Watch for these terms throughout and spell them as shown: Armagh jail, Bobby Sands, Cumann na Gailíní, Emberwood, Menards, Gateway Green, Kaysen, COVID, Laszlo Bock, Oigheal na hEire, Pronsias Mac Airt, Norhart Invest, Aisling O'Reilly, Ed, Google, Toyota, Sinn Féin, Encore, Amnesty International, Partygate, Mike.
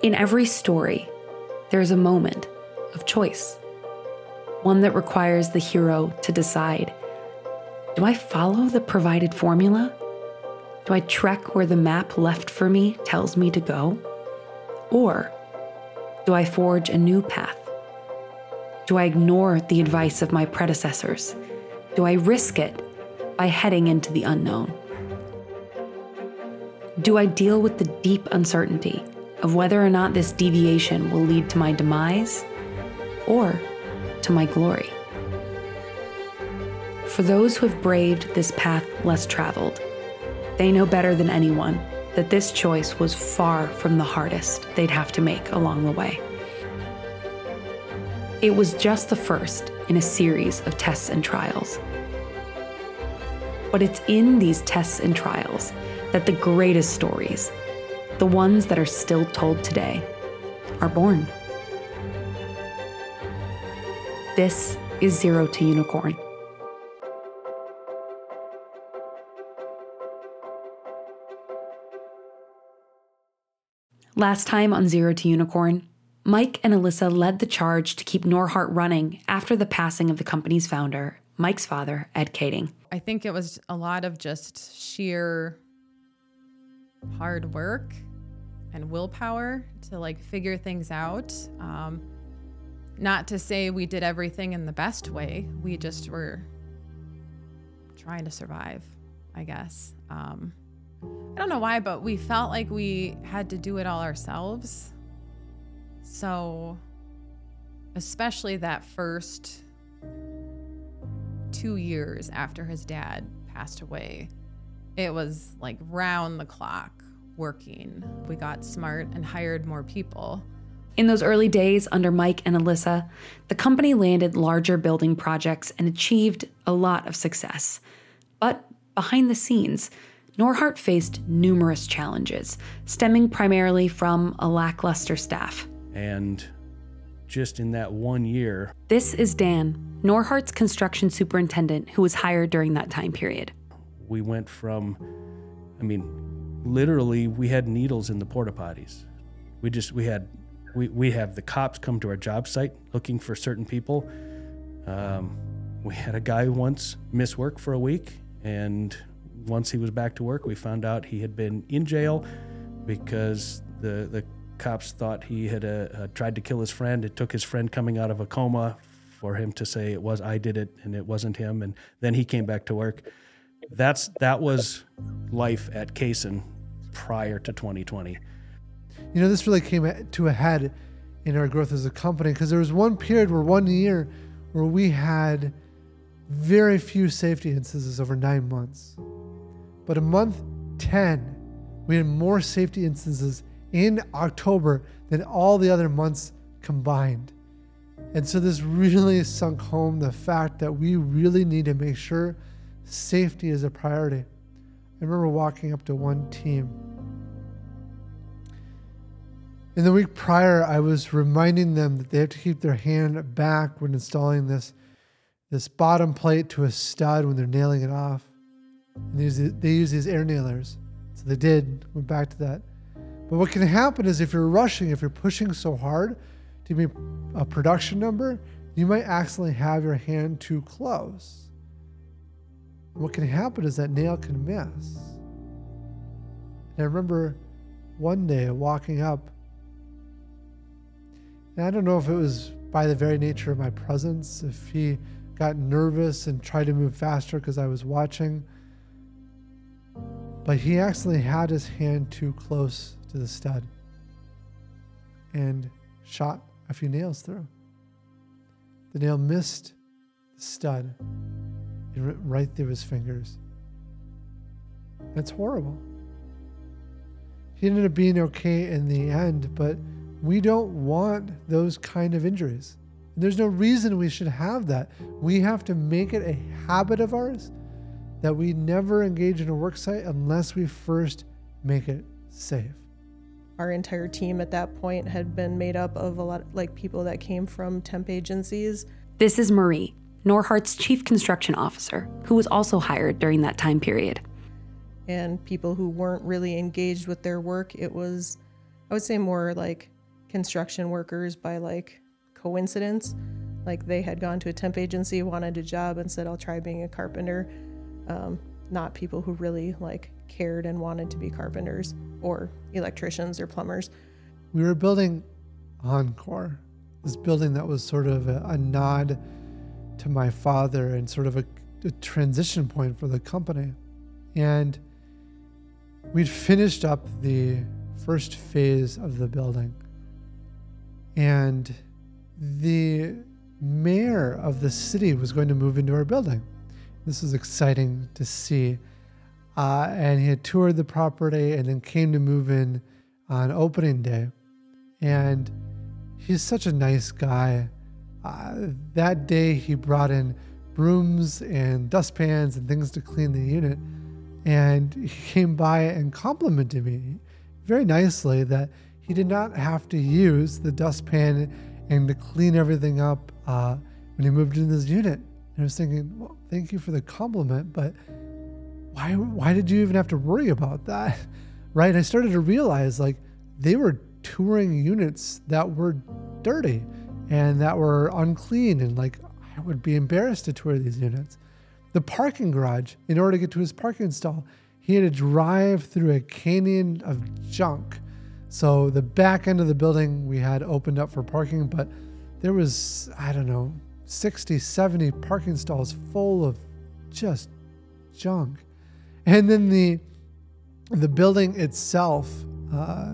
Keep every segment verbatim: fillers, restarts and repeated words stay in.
In every story, there is a moment of choice, one that requires the hero to decide, do I follow the provided formula? Do I trek where the map left for me tells me to go? Or do I forge a new path? Do I ignore the advice of my predecessors? Do I risk it by heading into the unknown? Do I deal with the deep uncertainty of whether or not this deviation will lead to my demise or to my glory? For those who have braved this path less traveled, they know better than anyone that this choice was far from the hardest they'd have to make along the way. It was just the first in a series of tests and trials. But it's in these tests and trials that the greatest stories, the ones that are still told today, are born. This is Zero to Unicorn. Last time on Zero to Unicorn, Mike and Alyssa led the charge to keep Norhart running after the passing of the company's founder, Mike's father, Ed Kading. I think it was a lot of just sheer hard work and willpower to like figure things out. Um, not to say we did everything in the best way. We just were trying to survive, I guess. Um, I don't know why, but we felt like we had to do it all ourselves. So, especially that first two years after his dad passed away, it was like round the clock working. We got smart and hired more people. In those early days under Mike and Alyssa, the company landed larger building projects and achieved a lot of success. But behind the scenes, Norhart faced numerous challenges, stemming primarily from a lackluster staff. And just in that one year... This is Dan, Norhart's construction superintendent, who was hired during that time period. We went from, I mean, literally, we had needles in the porta potties. We just, we had, we, we have the cops come to our job site looking for certain people. Um, we had a guy once miss work for a week, and once he was back to work, we found out he had been in jail because the the cops thought he had uh, uh, tried to kill his friend. It took his friend coming out of a coma for him to say it was I did it and it wasn't him. And then he came back to work. That's that was life at Kaysen prior to twenty twenty. You know, this really came to a head in our growth as a company because there was one period where one year where we had very few safety instances over nine months. But in month ten, we had more safety instances in October than all the other months combined. And so this really sunk home the fact that we really need to make sure safety is a priority. I remember walking up to one team. In the week prior, I was reminding them that they have to keep their hand back when installing this, this bottom plate to a stud when they're nailing it off. And they use, they use these air nailers. So they did, went back to that. But what can happen is if you're rushing, if you're pushing so hard to meet a production number, you might accidentally have your hand too close. And what can happen is that nail can miss. And I remember one day walking up, and I don't know if it was by the very nature of my presence, if he got nervous and tried to move faster because I was watching, but he accidentally had his hand too close to the stud and shot a few nails through. The nail missed the stud. It went right through his fingers. That's horrible. He ended up being okay in the end, but we don't want those kind of injuries. And there's no reason we should have that. We have to make it a habit of ours that we never engage in a work site unless we first make it safe. Our entire team at that point had been made up of a lot of, like, people that came from temp agencies. This is Marie, Norhart's chief construction officer, who was also hired during that time period. And people who weren't really engaged with their work, it was I would say more like construction workers by like coincidence. Like they had gone to a temp agency, wanted a job and said, I'll try being a carpenter. Um, not people who really like cared and wanted to be carpenters or electricians or plumbers. We were building Encore, this building that was sort of a, a nod to my father and sort of a, a transition point for the company. And we'd finished up the first phase of the building. And the mayor of the city was going to move into our building. This was exciting to see. Uh, and he had toured the property and then came to move in on opening day. And he's such a nice guy. Uh, that day he brought in brooms and dustpans and things to clean the unit. And he came by and complimented me very nicely that he did not have to use the dustpan and to clean everything up uh, when he moved into this unit. And I was thinking, well, thank you for the compliment, but why why did you even have to worry about that? Right? I started to realize like they were touring units that were dirty and that were unclean, and like I would be embarrassed to tour these units. The parking garage, in order to get to his parking stall, he had to drive through a canyon of junk. So the back end of the building we had opened up for parking, but there was, I don't know, sixty, seventy parking stalls full of just junk. And then the the building itself, uh,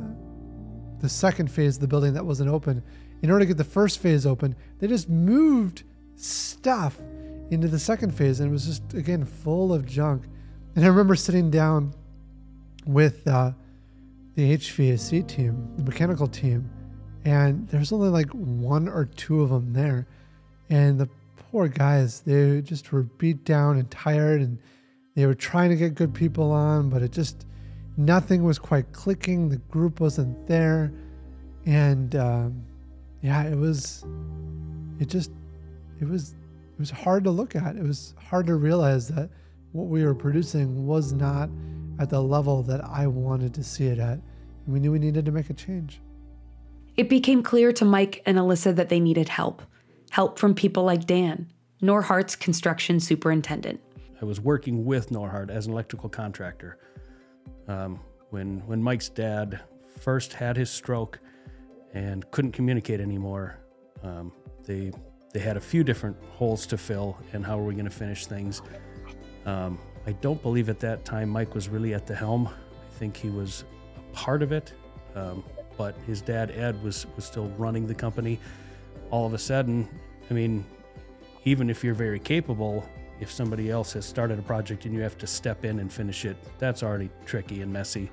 the second phase of the building that wasn't open, in order to get the first phase open, they just moved stuff into the second phase, and it was just, again, full of junk. And I remember sitting down with uh, the H V A C team, the mechanical team, and there's only like one or two of them there. And the poor guys, they just were beat down and tired, and they were trying to get good people on, but it just, nothing was quite clicking. The group wasn't there. And um, yeah, it was, it just, it was, It was hard to look at. It was hard to realize that what we were producing was not at the level that I wanted to see it at. And we knew we needed to make a change. It became clear to Mike and Alyssa that they needed help. Help from people like Dan, Norhart's construction superintendent. I was working with Norhart as an electrical contractor. Um, when, when Mike's dad first had his stroke and couldn't communicate anymore, um, they... They had a few different holes to fill and how are we going to finish things. Um, I don't believe at that time Mike was really at the helm. I think he was a part of it, um, but his dad, Ed, was, was still running the company. All of a sudden, I mean, even if you're very capable, if somebody else has started a project and you have to step in and finish it, that's already tricky and messy.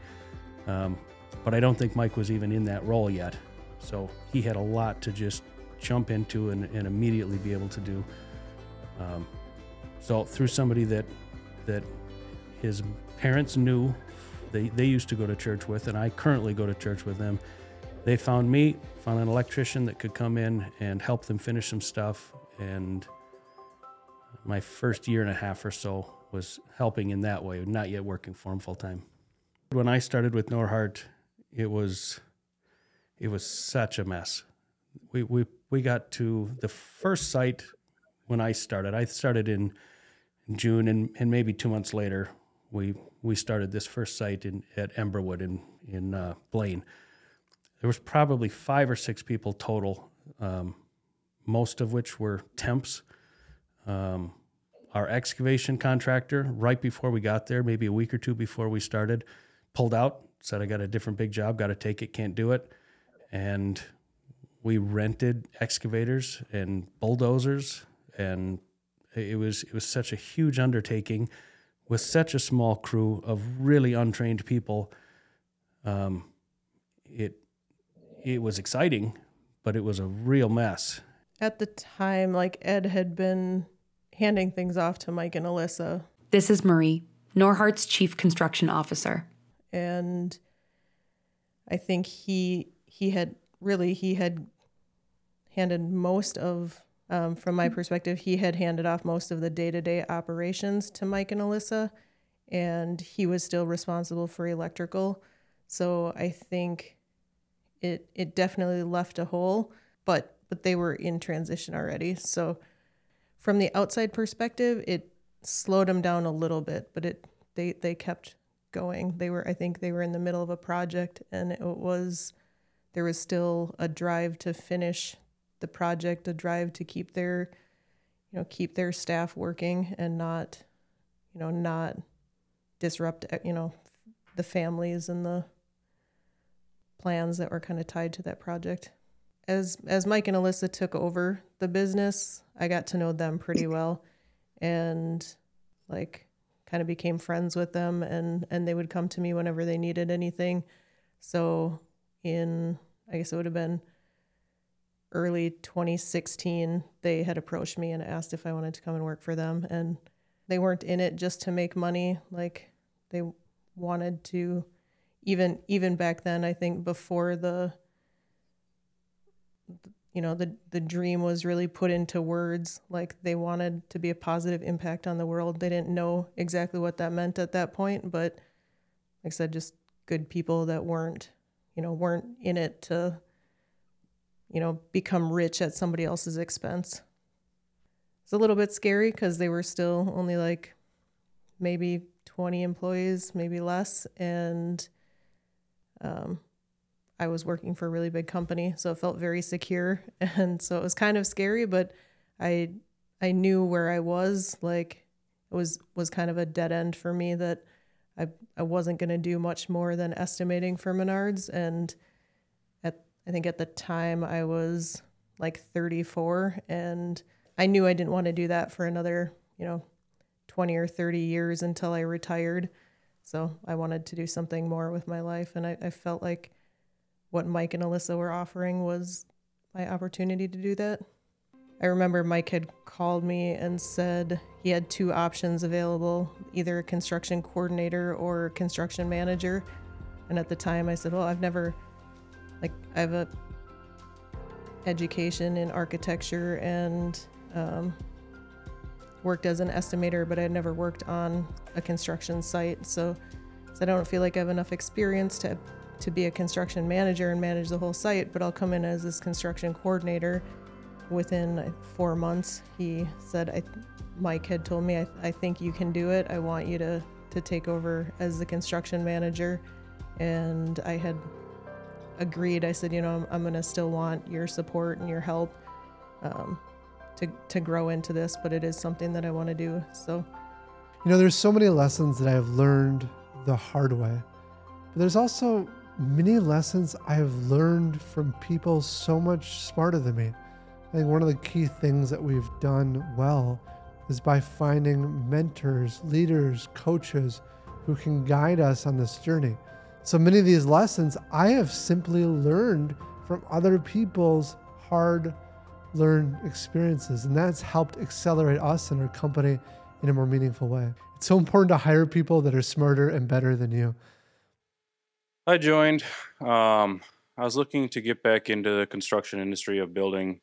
Um, but I don't think Mike was even in that role yet. So he had a lot to just jump into and, and immediately be able to do. Um, so through somebody that that his parents knew, they, they used to go to church with, and I currently go to church with them, they found me, found an electrician that could come in and help them finish some stuff. And my first year and a half or so was helping in that way, not yet working for him full time. When I started with Norhart, it was it was such a mess. We, we we got to the first site when I started. I started in June, and, and maybe two months later, we we started this first site in at Emberwood in in uh, Blaine. There was probably five or six people total, um, most of which were temps. Um, our excavation contractor, right before we got there, maybe a week or two before we started, pulled out, said, I got a different big job, got to take it, can't do it. And we rented excavators and bulldozers, and it was it was such a huge undertaking with such a small crew of really untrained people. Um, it it was exciting, but it was a real mess. At the time, like Ed had been handing things off to Mike and Alyssa. This is Marie, Norhart's chief construction officer. And I think he he had... Really, he had handed most of, um, from my perspective, he had handed off most of the day-to-day operations to Mike and Alyssa, and he was still responsible for electrical. So I think it it definitely left a hole, but but they were in transition already. So from the outside perspective, it slowed them down a little bit, but it they they kept going. They were I think they were in the middle of a project, and it was there was still a drive to finish the project, a drive to keep their you know keep their staff working and not you know not disrupt you know the families and the plans that were kind of tied to that project. As as Mike and Alyssa took over the business, I got to know them pretty well, and like kind of became friends with them, and and they would come to me whenever they needed anything. So in I guess it would have been early twenty sixteen, they had approached me and asked if I wanted to come and work for them, and they weren't in it just to make money. Like they wanted to, even even back then, I think before the you know the the dream was really put into words, like they wanted to be a positive impact on the world. They didn't know exactly what that meant at that point, but like I said, just good people that weren't you know weren't in it to you know become rich at somebody else's expense. It's a little bit scary because they were still only like maybe twenty employees, maybe less, and um I was working for a really big company, so it felt very secure. And so it was kind of scary, but I I knew where I was. Like it was was kind of a dead end for me, that I I wasn't going to do much more than estimating for Menards. And at I think at the time I was like thirty-four, and I knew I didn't want to do that for another, you know, twenty or thirty years until I retired. So I wanted to do something more with my life, and I, I felt like what Mike and Alyssa were offering was my opportunity to do that. I remember Mike had called me and said he had two options available, either a construction coordinator or a construction manager. And at the time I said, well, I've never, like I have a education in architecture and um, worked as an estimator, but I'd never worked on a construction site. So, so I don't feel like I have enough experience to to be a construction manager and manage the whole site, but I'll come in as this construction coordinator. Within four months, he said, I, Mike had told me, I, I think you can do it. I want you to, to take over as the construction manager. And I had agreed. I said, you know, I'm, I'm gonna still want your support and your help um, to, to grow into this, but it is something that I wanna do, so. You know, there's so many lessons that I've learned the hard way, but there's also many lessons I have learned from people so much smarter than me. I think one of the key things that we've done well is by finding mentors, leaders, coaches who can guide us on this journey. So many of these lessons I have simply learned from other people's hard learned experiences, and that's helped accelerate us and our company in a more meaningful way. It's so important to hire people that are smarter and better than you. I joined. Um, I was looking to get back into the construction industry of building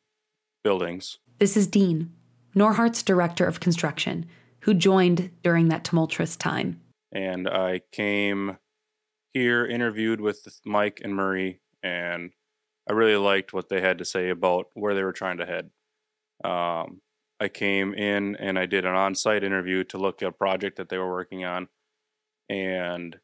buildings. This is Dean, Norhart's director of construction, who joined during that tumultuous time. And I came here, interviewed with Mike and Murray, and I really liked what they had to say about where they were trying to head. Um, I came in and I did an on-site interview to look at a project that they were working on, and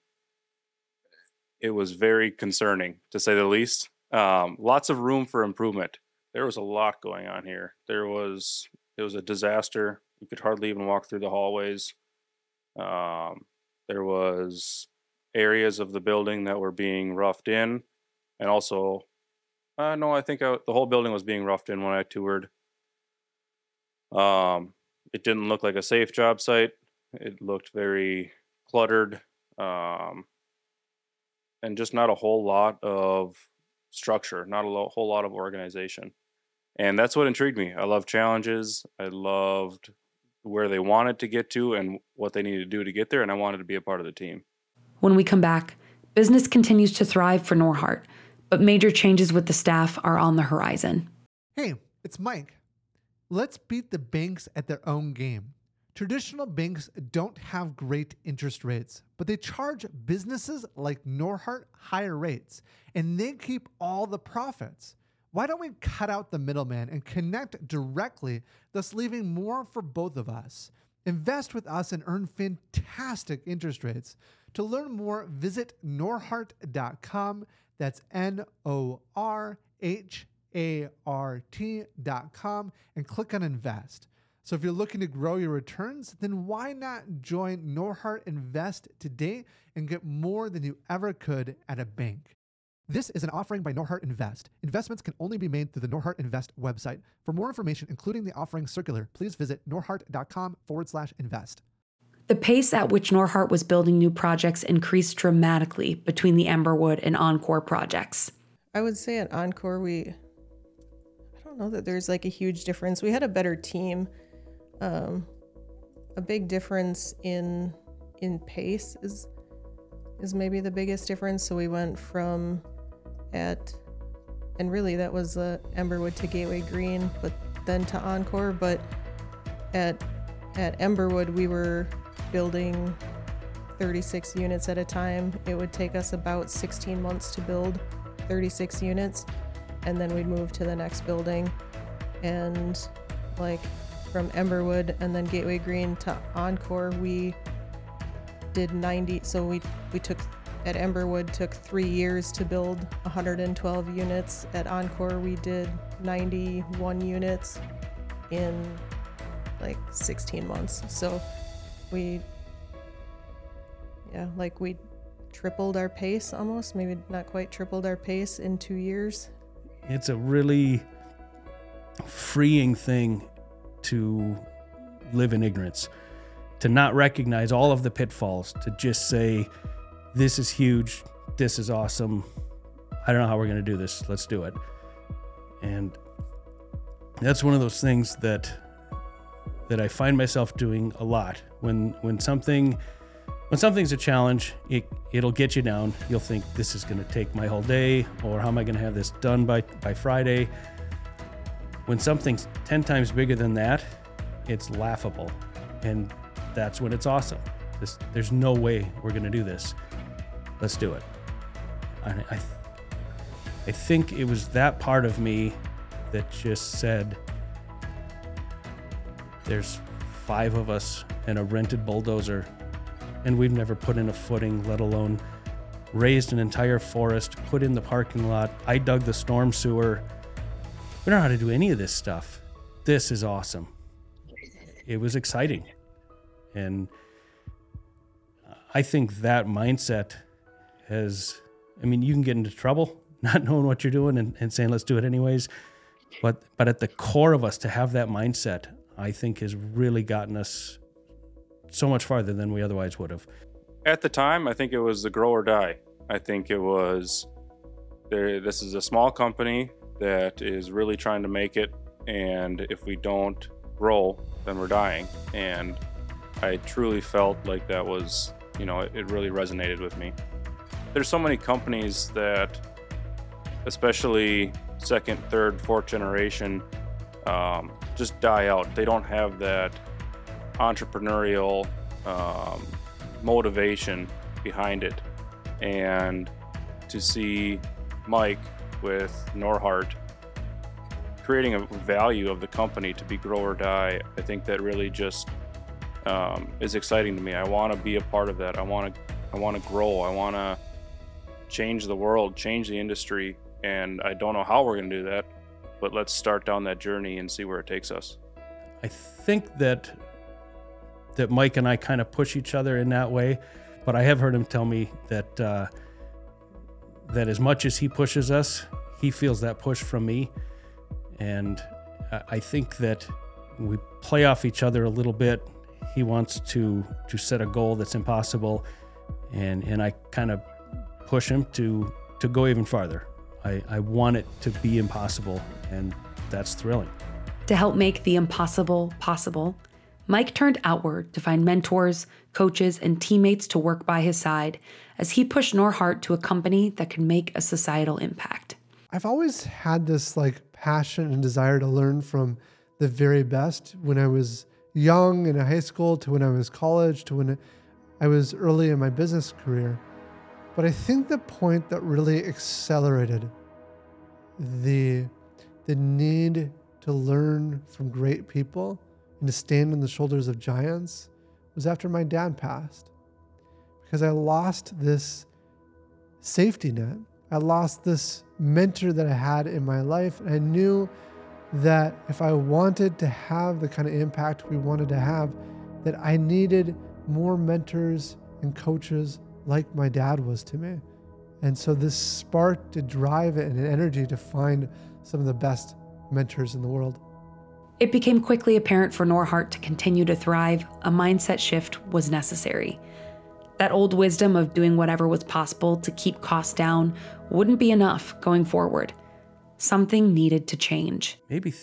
it was very concerning, to say the least. Um, lots of room for improvement. There was a lot going on here. There was, it was a disaster. You could hardly even walk through the hallways. Um, there was areas of the building that were being roughed in. And also, uh, no, I think I, the whole building was being roughed in when I toured. Um, it didn't look like a safe job site. It looked very cluttered. Um, And just not a whole lot of structure, not a lo- whole lot of organization. And that's what intrigued me. I love challenges. I loved where they wanted to get to and what they needed to do to get there. And I wanted to be a part of the team. When we come back, business continues to thrive for Norhart, but major changes with the staff are on the horizon. Hey, it's Mike. Let's beat the banks at their own game. Traditional banks don't have great interest rates, but they charge businesses like Norhart higher rates, and they keep all the profits. Why don't we cut out the middleman and connect directly, thus leaving more for both of us? Invest with us and earn fantastic interest rates. To learn more, visit norhart dot com. That's N O R H A R T dot com and click on Invest. So if you're looking to grow your returns, then why not join Norhart Invest today and get more than you ever could at a bank? This is an offering by Norhart Invest. Investments can only be made through the Norhart Invest website. For more information, including the offering circular, please visit norhart.com forward slash invest. The pace at which Norhart was building new projects increased dramatically between the Emberwood and Encore projects. I would say at Encore, we, I don't know that there's like a huge difference. We had a better team. Um, a big difference in in pace is is maybe the biggest difference. So we went from at, and really that was the uh, Emberwood to Gateway Green, but then to Encore. But at at Emberwood we were building thirty-six units at a time. It would take us about sixteen months to build thirty-six units, and then we'd move to the next building. And like from Emberwood and then Gateway Green to Encore, we did ninety. So we, we took, at Emberwood, took three years to build one hundred twelve units. At Encore, we did ninety-one units in like sixteen months. So we, yeah, like we tripled our pace almost, maybe not quite tripled our pace in two years. It's a really freeing thing to live in ignorance, to not recognize all of the pitfalls, to just say, this is huge, this is awesome, I don't know how we're gonna do this, let's do it. And that's one of those things that that I find myself doing a lot. When when something when something's a challenge, it, it'll get you down. You'll think, this is gonna take my whole day, or how am I gonna have this done by, by Friday? When something's ten times bigger than that, it's laughable. And that's when it's awesome. This, there's no way we're gonna do this. Let's do it. I, I, I think it was that part of me that just said, there's five of us and a rented bulldozer, and we've never put in a footing, let alone raised an entire forest, put in the parking lot. I dug the storm sewer. We don't know how to do any of this stuff. This is awesome. It was exciting. And I think that mindset has, I mean, you can get into trouble not knowing what you're doing and, and saying, let's do it anyways. But but at the core of us, to have that mindset, I think has really gotten us so much farther than we otherwise would have. At the time, I think it was the grow or die. I think it was, there, this is a small company that is really trying to make it, and if we don't grow, then we're dying. And I truly felt like that was, you know, it, it really resonated with me. There's so many companies that, especially second, third, fourth generation, um, just die out. They don't have that entrepreneurial um, motivation behind it. And to see Mike with Norhart creating a value of the company to be grow or die, I think that really just um, is exciting to me. I want to be a part of that. I want to, I want to grow. I want to change the world, change the industry, and I don't know how we're going to do that, but let's start down that journey and see where it takes us. I think that that Mike and I kind of push each other in that way, but I have heard him tell me that. Uh, that as much as he pushes us, he feels that push from me. And I think that we play off each other a little bit. He wants to to set a goal that's impossible, and and I kind of push him to to go even farther. I, I want it to be impossible, and that's thrilling. To help make the impossible possible, Mike turned outward to find mentors, coaches, and teammates to work by his side as he pushed Norhart to a company that could make a societal impact. I've always had this like passion and desire to learn from the very best. When I was young in high school to when I was college to when I was early in my business career. But I think the point that really accelerated the the need to learn from great people and to stand on the shoulders of giants was after my dad passed, because I lost this safety net. I lost this mentor that I had in my life, and I knew that if I wanted to have the kind of impact we wanted to have, that I needed more mentors and coaches like my dad was to me. And so this sparked a drive and an energy to find some of the best mentors in the world. It became quickly apparent for Norhart to continue to thrive, a mindset shift was necessary. That old wisdom of doing whatever was possible to keep costs down wouldn't be enough going forward. Something needed to change. Maybe th-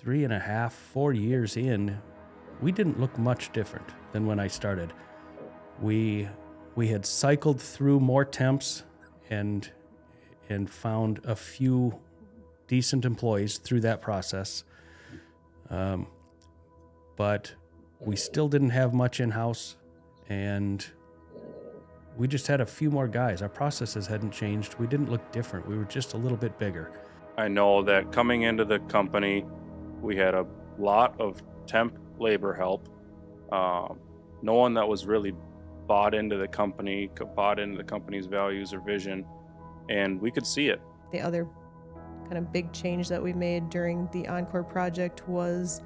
three and a half, four years in, we didn't look much different than when I started. We we had cycled through more temps and and found a few decent employees through that process. Um, but we still didn't have much in-house. And we just had a few more guys. Our processes hadn't changed. We didn't look different. We were just a little bit bigger. I know that coming into the company, we had a lot of temp labor help. Um, no one that was really bought into the company, bought into the company's values or vision, and we could see it. The other kind of big change that we made during the Encore project was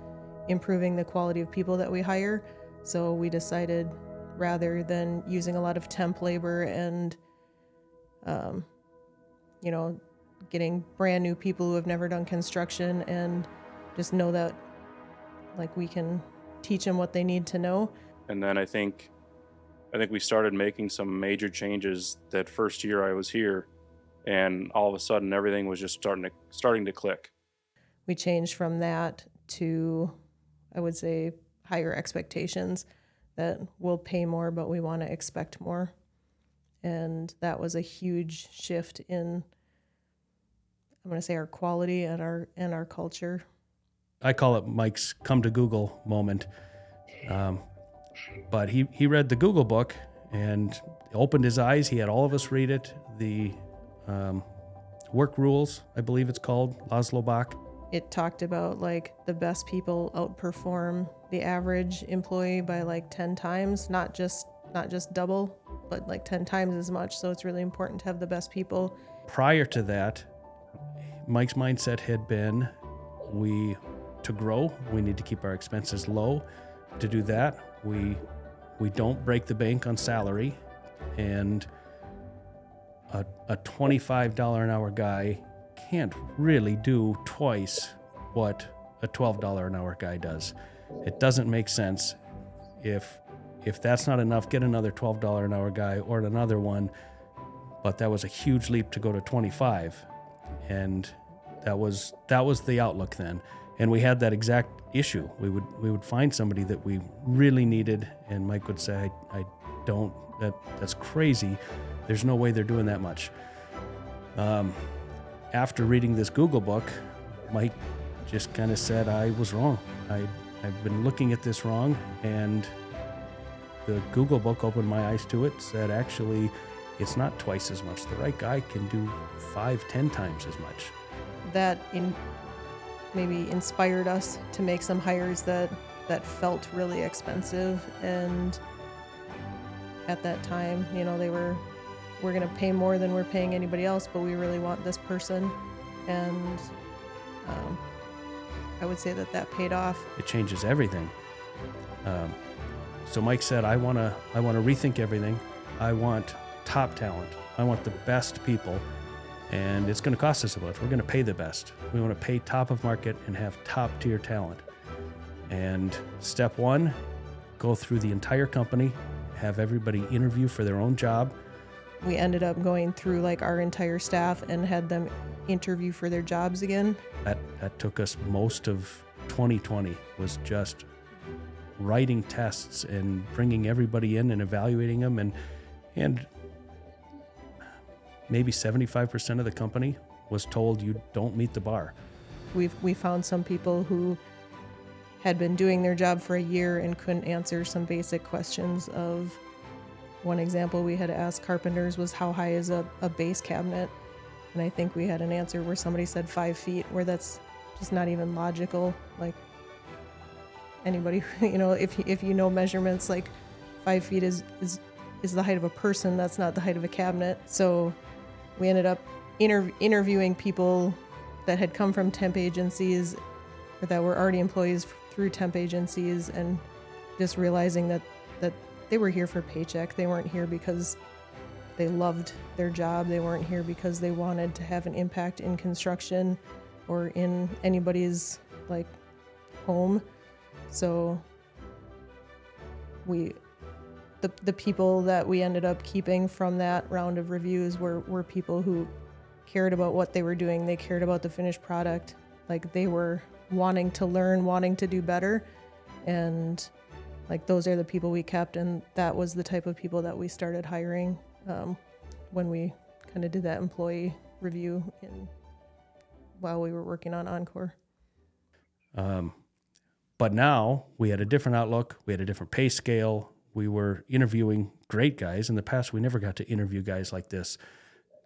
improving the quality of people that we hire. So we decided, rather than using a lot of temp labor and, um, you know, getting brand new people who have never done construction and just know that, like, we can teach them what they need to know. And then I think, I think we started making some major changes that first year I was here, and all of a sudden everything was just starting to, starting to click. We changed from that to, I would say, higher expectations. That we'll pay more, but we want to expect more. And that was a huge shift in, I'm going to say, our quality and our and our culture. I call it Mike's come to Google moment. Um, but he, he read the Google book and opened his eyes. He had all of us read it. The um, work rules, I believe it's called, Laszlo Bock. It talked about, like, the best people outperform the average employee by like ten times, not just not just double, but like ten times as much. So it's really important to have the best people. Prior to that, Mike's mindset had been, we, to grow, we need to keep our expenses low. To do that, we we don't break the bank on salary, and a, a twenty-five dollars an hour guy can't really do twice what a twelve dollars an hour guy does. It doesn't make sense. If if that's not enough, get another twelve dollars an hour guy or another one. But that was a huge leap to go to twenty-five. And that was that was the outlook then. And we had that exact issue. We would we would find somebody that we really needed, and Mike would say, I, I don't, that that's crazy. There's no way they're doing that much. Um, after reading this Google book, Mike just kind of said, I was wrong. I I've been looking at this wrong, and the Google book opened my eyes to it, said actually it's not twice as much. The right guy can do five, ten times as much. That in, maybe inspired us to make some hires that, that felt really expensive, and at that time, you know, they were, we're going to pay more than we're paying anybody else, but we really want this person, and um, I would say that that paid off. It changes everything. Um, so Mike said, I want to I want to rethink everything. I want top talent. I want the best people. And it's going to cost us a bunch. We're going to pay the best. We want to pay top of market and have top tier talent. And step one, go through the entire company, have everybody interview for their own job. We ended up going through like our entire staff and had them interview for their jobs again. That that took us most of twenty twenty, was just writing tests and bringing everybody in and evaluating them, and and maybe seventy-five percent of the company was told you don't meet the bar. We've we found some people who had been doing their job for a year and couldn't answer some basic questions of, one example we had asked carpenters was how high is a, a base cabinet? And I think we had an answer where somebody said five feet, where that's just not even logical. Like anybody, you know, if if you know measurements, like five feet is, is, is the height of a person. That's not the height of a cabinet. So we ended up inter- interviewing people that had come from temp agencies or that were already employees through temp agencies, and just realizing that, that they were here for paycheck. They weren't here because they loved their job. They weren't here because they wanted to have an impact in construction or in anybody's like home. So we, the the people that we ended up keeping from that round of reviews were, were people who cared about what they were doing. They cared about the finished product. Like they were wanting to learn, wanting to do better. And like those are the people we kept, and that was the type of people that we started hiring um, when we kind of did that employee review in, while we were working on Encore. Um, but now we had a different outlook. We had a different pay scale. We were interviewing great guys. In the past, we never got to interview guys like this.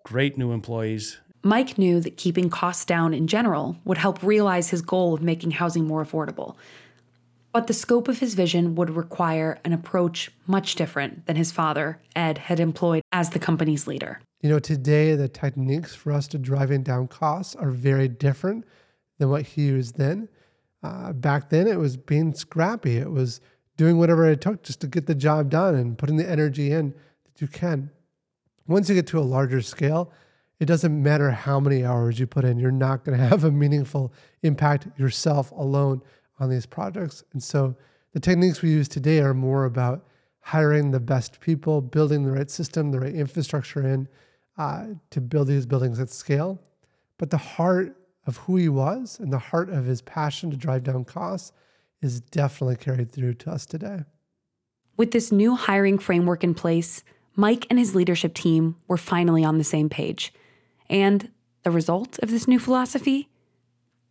Great new employees. Mike knew that keeping costs down in general would help realize his goal of making housing more affordable. But the scope of his vision would require an approach much different than his father, Ed, had employed as the company's leader. You know, today the techniques for us to driving down costs are very different than what he used then. Uh, back then, it was being scrappy. It was doing whatever it took just to get the job done and putting the energy in that you can. Once you get to a larger scale, it doesn't matter how many hours you put in. You're not going to have a meaningful impact yourself alone on these projects. And so the techniques we use today are more about hiring the best people, building the right system, the right infrastructure in uh, to build these buildings at scale. But the heart of who he was and the heart of his passion to drive down costs is definitely carried through to us today. With this new hiring framework in place, Mike and his leadership team were finally on the same page. And the result of this new philosophy?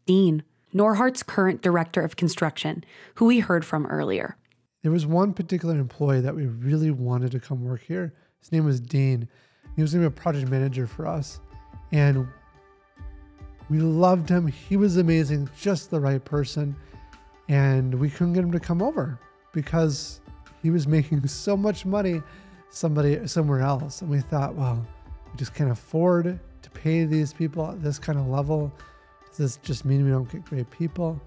Dean, Norhart's current director of construction, who we heard from earlier. There was one particular employee that we really wanted to come work here. His name was Dean. He was going to be a project manager for us. And we loved him. He was amazing, just the right person. And we couldn't get him to come over because he was making so much money somebody somewhere else. And we thought, well, we just can't afford to pay these people at this kind of level. Does this just mean we don't get great people?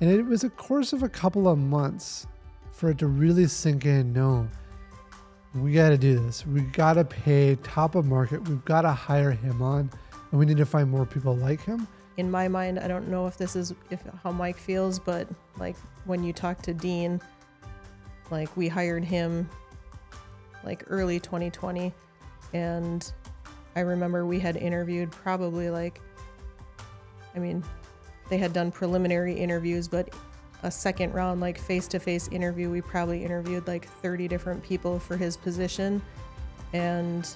And it was a course of a couple of months for it to really sink in. No, we got to do this. We got to pay top of market. We've got to hire him on, and we need to find more people like him. In my mind, I don't know if this is if how Mike feels, but like when you talk to Dean, like we hired him like early twenty twenty. And I remember we had interviewed probably like I mean, they had done preliminary interviews, but a second round, like face-to-face interview, we probably interviewed like thirty different people for his position and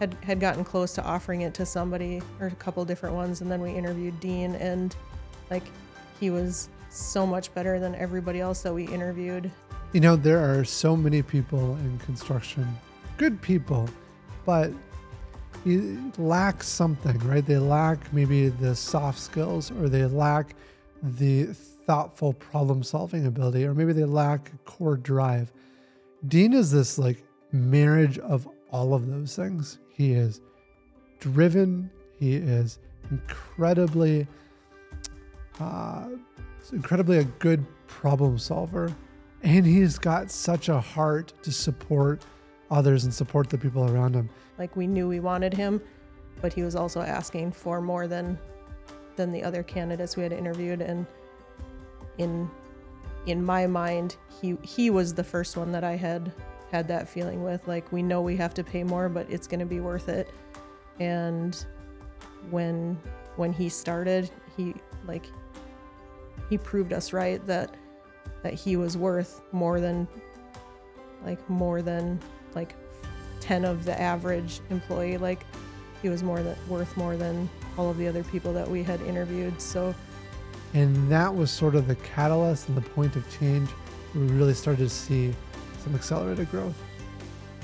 had had gotten close to offering it to somebody or a couple different ones. And then we interviewed Dean, and like he was so much better than everybody else that we interviewed. You know, there are so many people in construction, good people, but it lacks something, right? They lack maybe the soft skills, or they lack the thoughtful problem-solving ability, or maybe they lack core drive. Dean is this like marriage of all of those things. He is driven. He is incredibly, uh, incredibly a good problem solver, and he's got such a heart to support others and support the people around him. Like we knew we wanted him, but he was also asking for more than than the other candidates we had interviewed. And in in my mind, he he was the first one that I had had that feeling with. Like we know we have to pay more, but it's going to be worth it. And when when he started, he like he proved us right that that he was worth more than like more than. like ten of the average employee. Like he was more than worth more than all of the other people that we had interviewed. So And that was sort of the catalyst and the point of change where we really started to see some accelerated growth.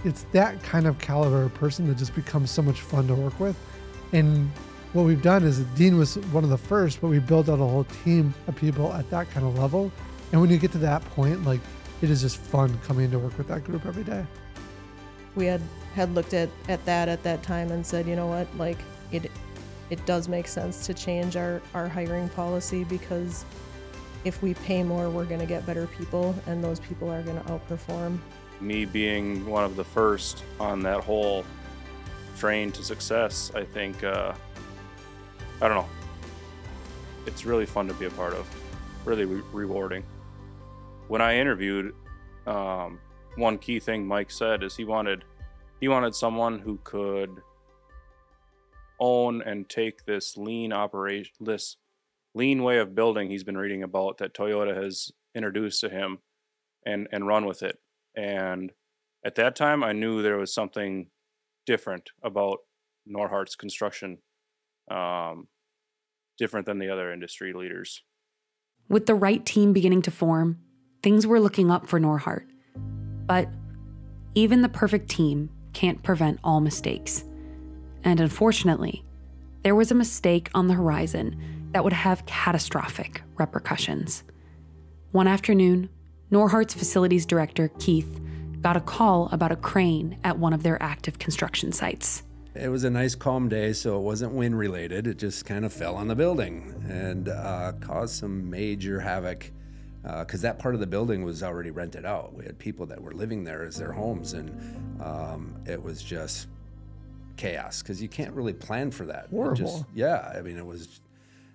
It's that kind of caliber of person that just becomes so much fun to work with. And what we've done is Dean was one of the first, but we built out a whole team of people at that kind of level. And when you get to that point, like, it is just fun coming to work with that group every day. We had, had looked at, at that at that time and said, you know what, like it it does make sense to change our, our hiring policy, because if we pay more, we're gonna get better people, and those people are gonna outperform. Me being one of the first on that whole train to success, I think, uh, I don't know, it's really fun to be a part of, really re- rewarding. When I interviewed, um, one key thing Mike said is he wanted he wanted someone who could own and take this lean operation, this lean way of building he's been reading about that Toyota has introduced to him, and, and run with it. And at that time, I knew there was something different about Norhart's construction, um, different than the other industry leaders. With the right team beginning to form, things were looking up for Norhart. But even the perfect team can't prevent all mistakes. And unfortunately, there was a mistake on the horizon that would have catastrophic repercussions. One afternoon, Norhart's facilities director, Keith, got a call about a crane at one of their active construction sites. It was a nice calm day, so it wasn't wind related. It just kind of fell on the building and uh, caused some major havoc. Because uh, that part of the building was already rented out. We had people that were living there as their homes, and um, it was just chaos, because you can't really plan for that. Horrible. Just, yeah, I mean, it was,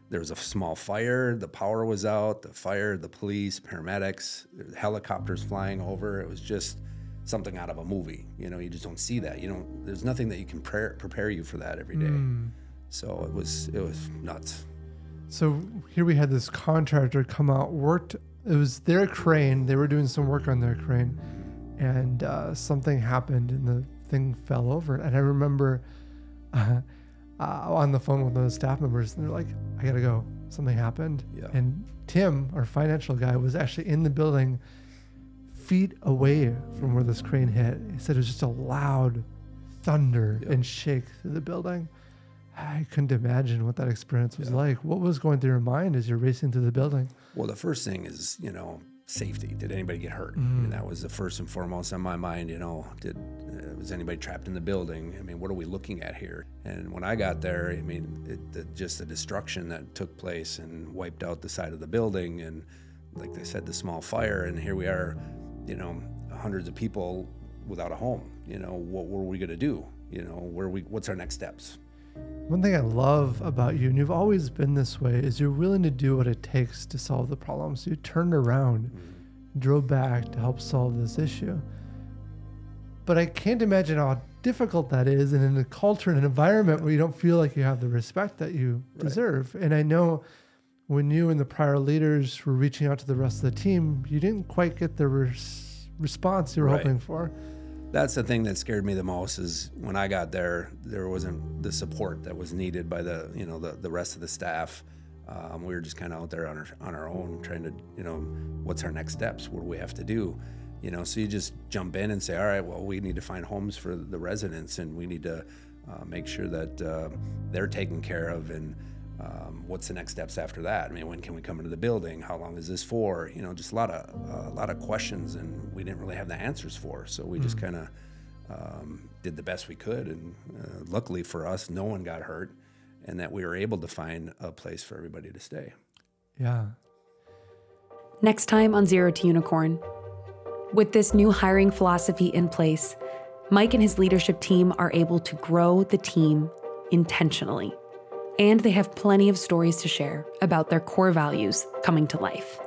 there was a small fire, the power was out, the fire, the police, paramedics, helicopters flying over. It was just something out of a movie. You know, you just don't see that. You don't, there's nothing that you can pre- prepare you for that every day. Mm. So it was, it was nuts. So here we had this contractor come out, worked, it was their crane, they were doing some work on their crane, and uh, something happened and the thing fell over. And I remember uh, uh, on the phone with those staff members, and they're like, I gotta go, something happened. Yeah. And Tim, our financial guy, was actually in the building feet away from where this crane hit. He said it was just a loud thunder yeah. and shake through the building. I couldn't imagine what that experience was yeah. like. What was going through your mind as you're racing through the building? Well, the first thing is, you know, safety. Did anybody get hurt? Mm. I mean, that was the first and foremost on my mind. You know, did uh, was anybody trapped in the building? I mean, what are we looking at here? And when I got there, I mean, it, the, just the destruction that took place and wiped out the side of the building, and like they said, the small fire. And here we are, you know, hundreds of people without a home. You know, what were we going to do? You know, where we? What's our next steps? One thing I love about you, and you've always been this way, is you're willing to do what it takes to solve the problem. So you turned around, drove back to help solve this issue. But I can't imagine how difficult that is, and in a culture and an environment where you don't feel like you have the respect that you right. deserve. And I know when you and the prior leaders were reaching out to the rest of the team, you didn't quite get the res- response you were right. hoping for. That's the thing that scared me the most, is when I got there, there wasn't the support that was needed by the, you know, the, the rest of the staff. Um, we were just kind of out there on our, on our own, trying to, you know, what's our next steps? What do we have to do? You know, so you just jump in and say, all right, well, we need to find homes for the residents, and we need to uh, make sure that uh, they're taken care of, and um, what's the next steps after that? I mean, when can we come into the building? How long is this for? You know, just a lot of uh, a lot of questions, and we didn't really have the answers for. So we mm-hmm. just kind of um, did the best we could, and uh, luckily for us, no one got hurt, and that we were able to find a place for everybody to stay. Yeah. Next time on Zero to Unicorn, with this new hiring philosophy in place, Mike and his leadership team are able to grow the team intentionally. And they have plenty of stories to share about their core values coming to life.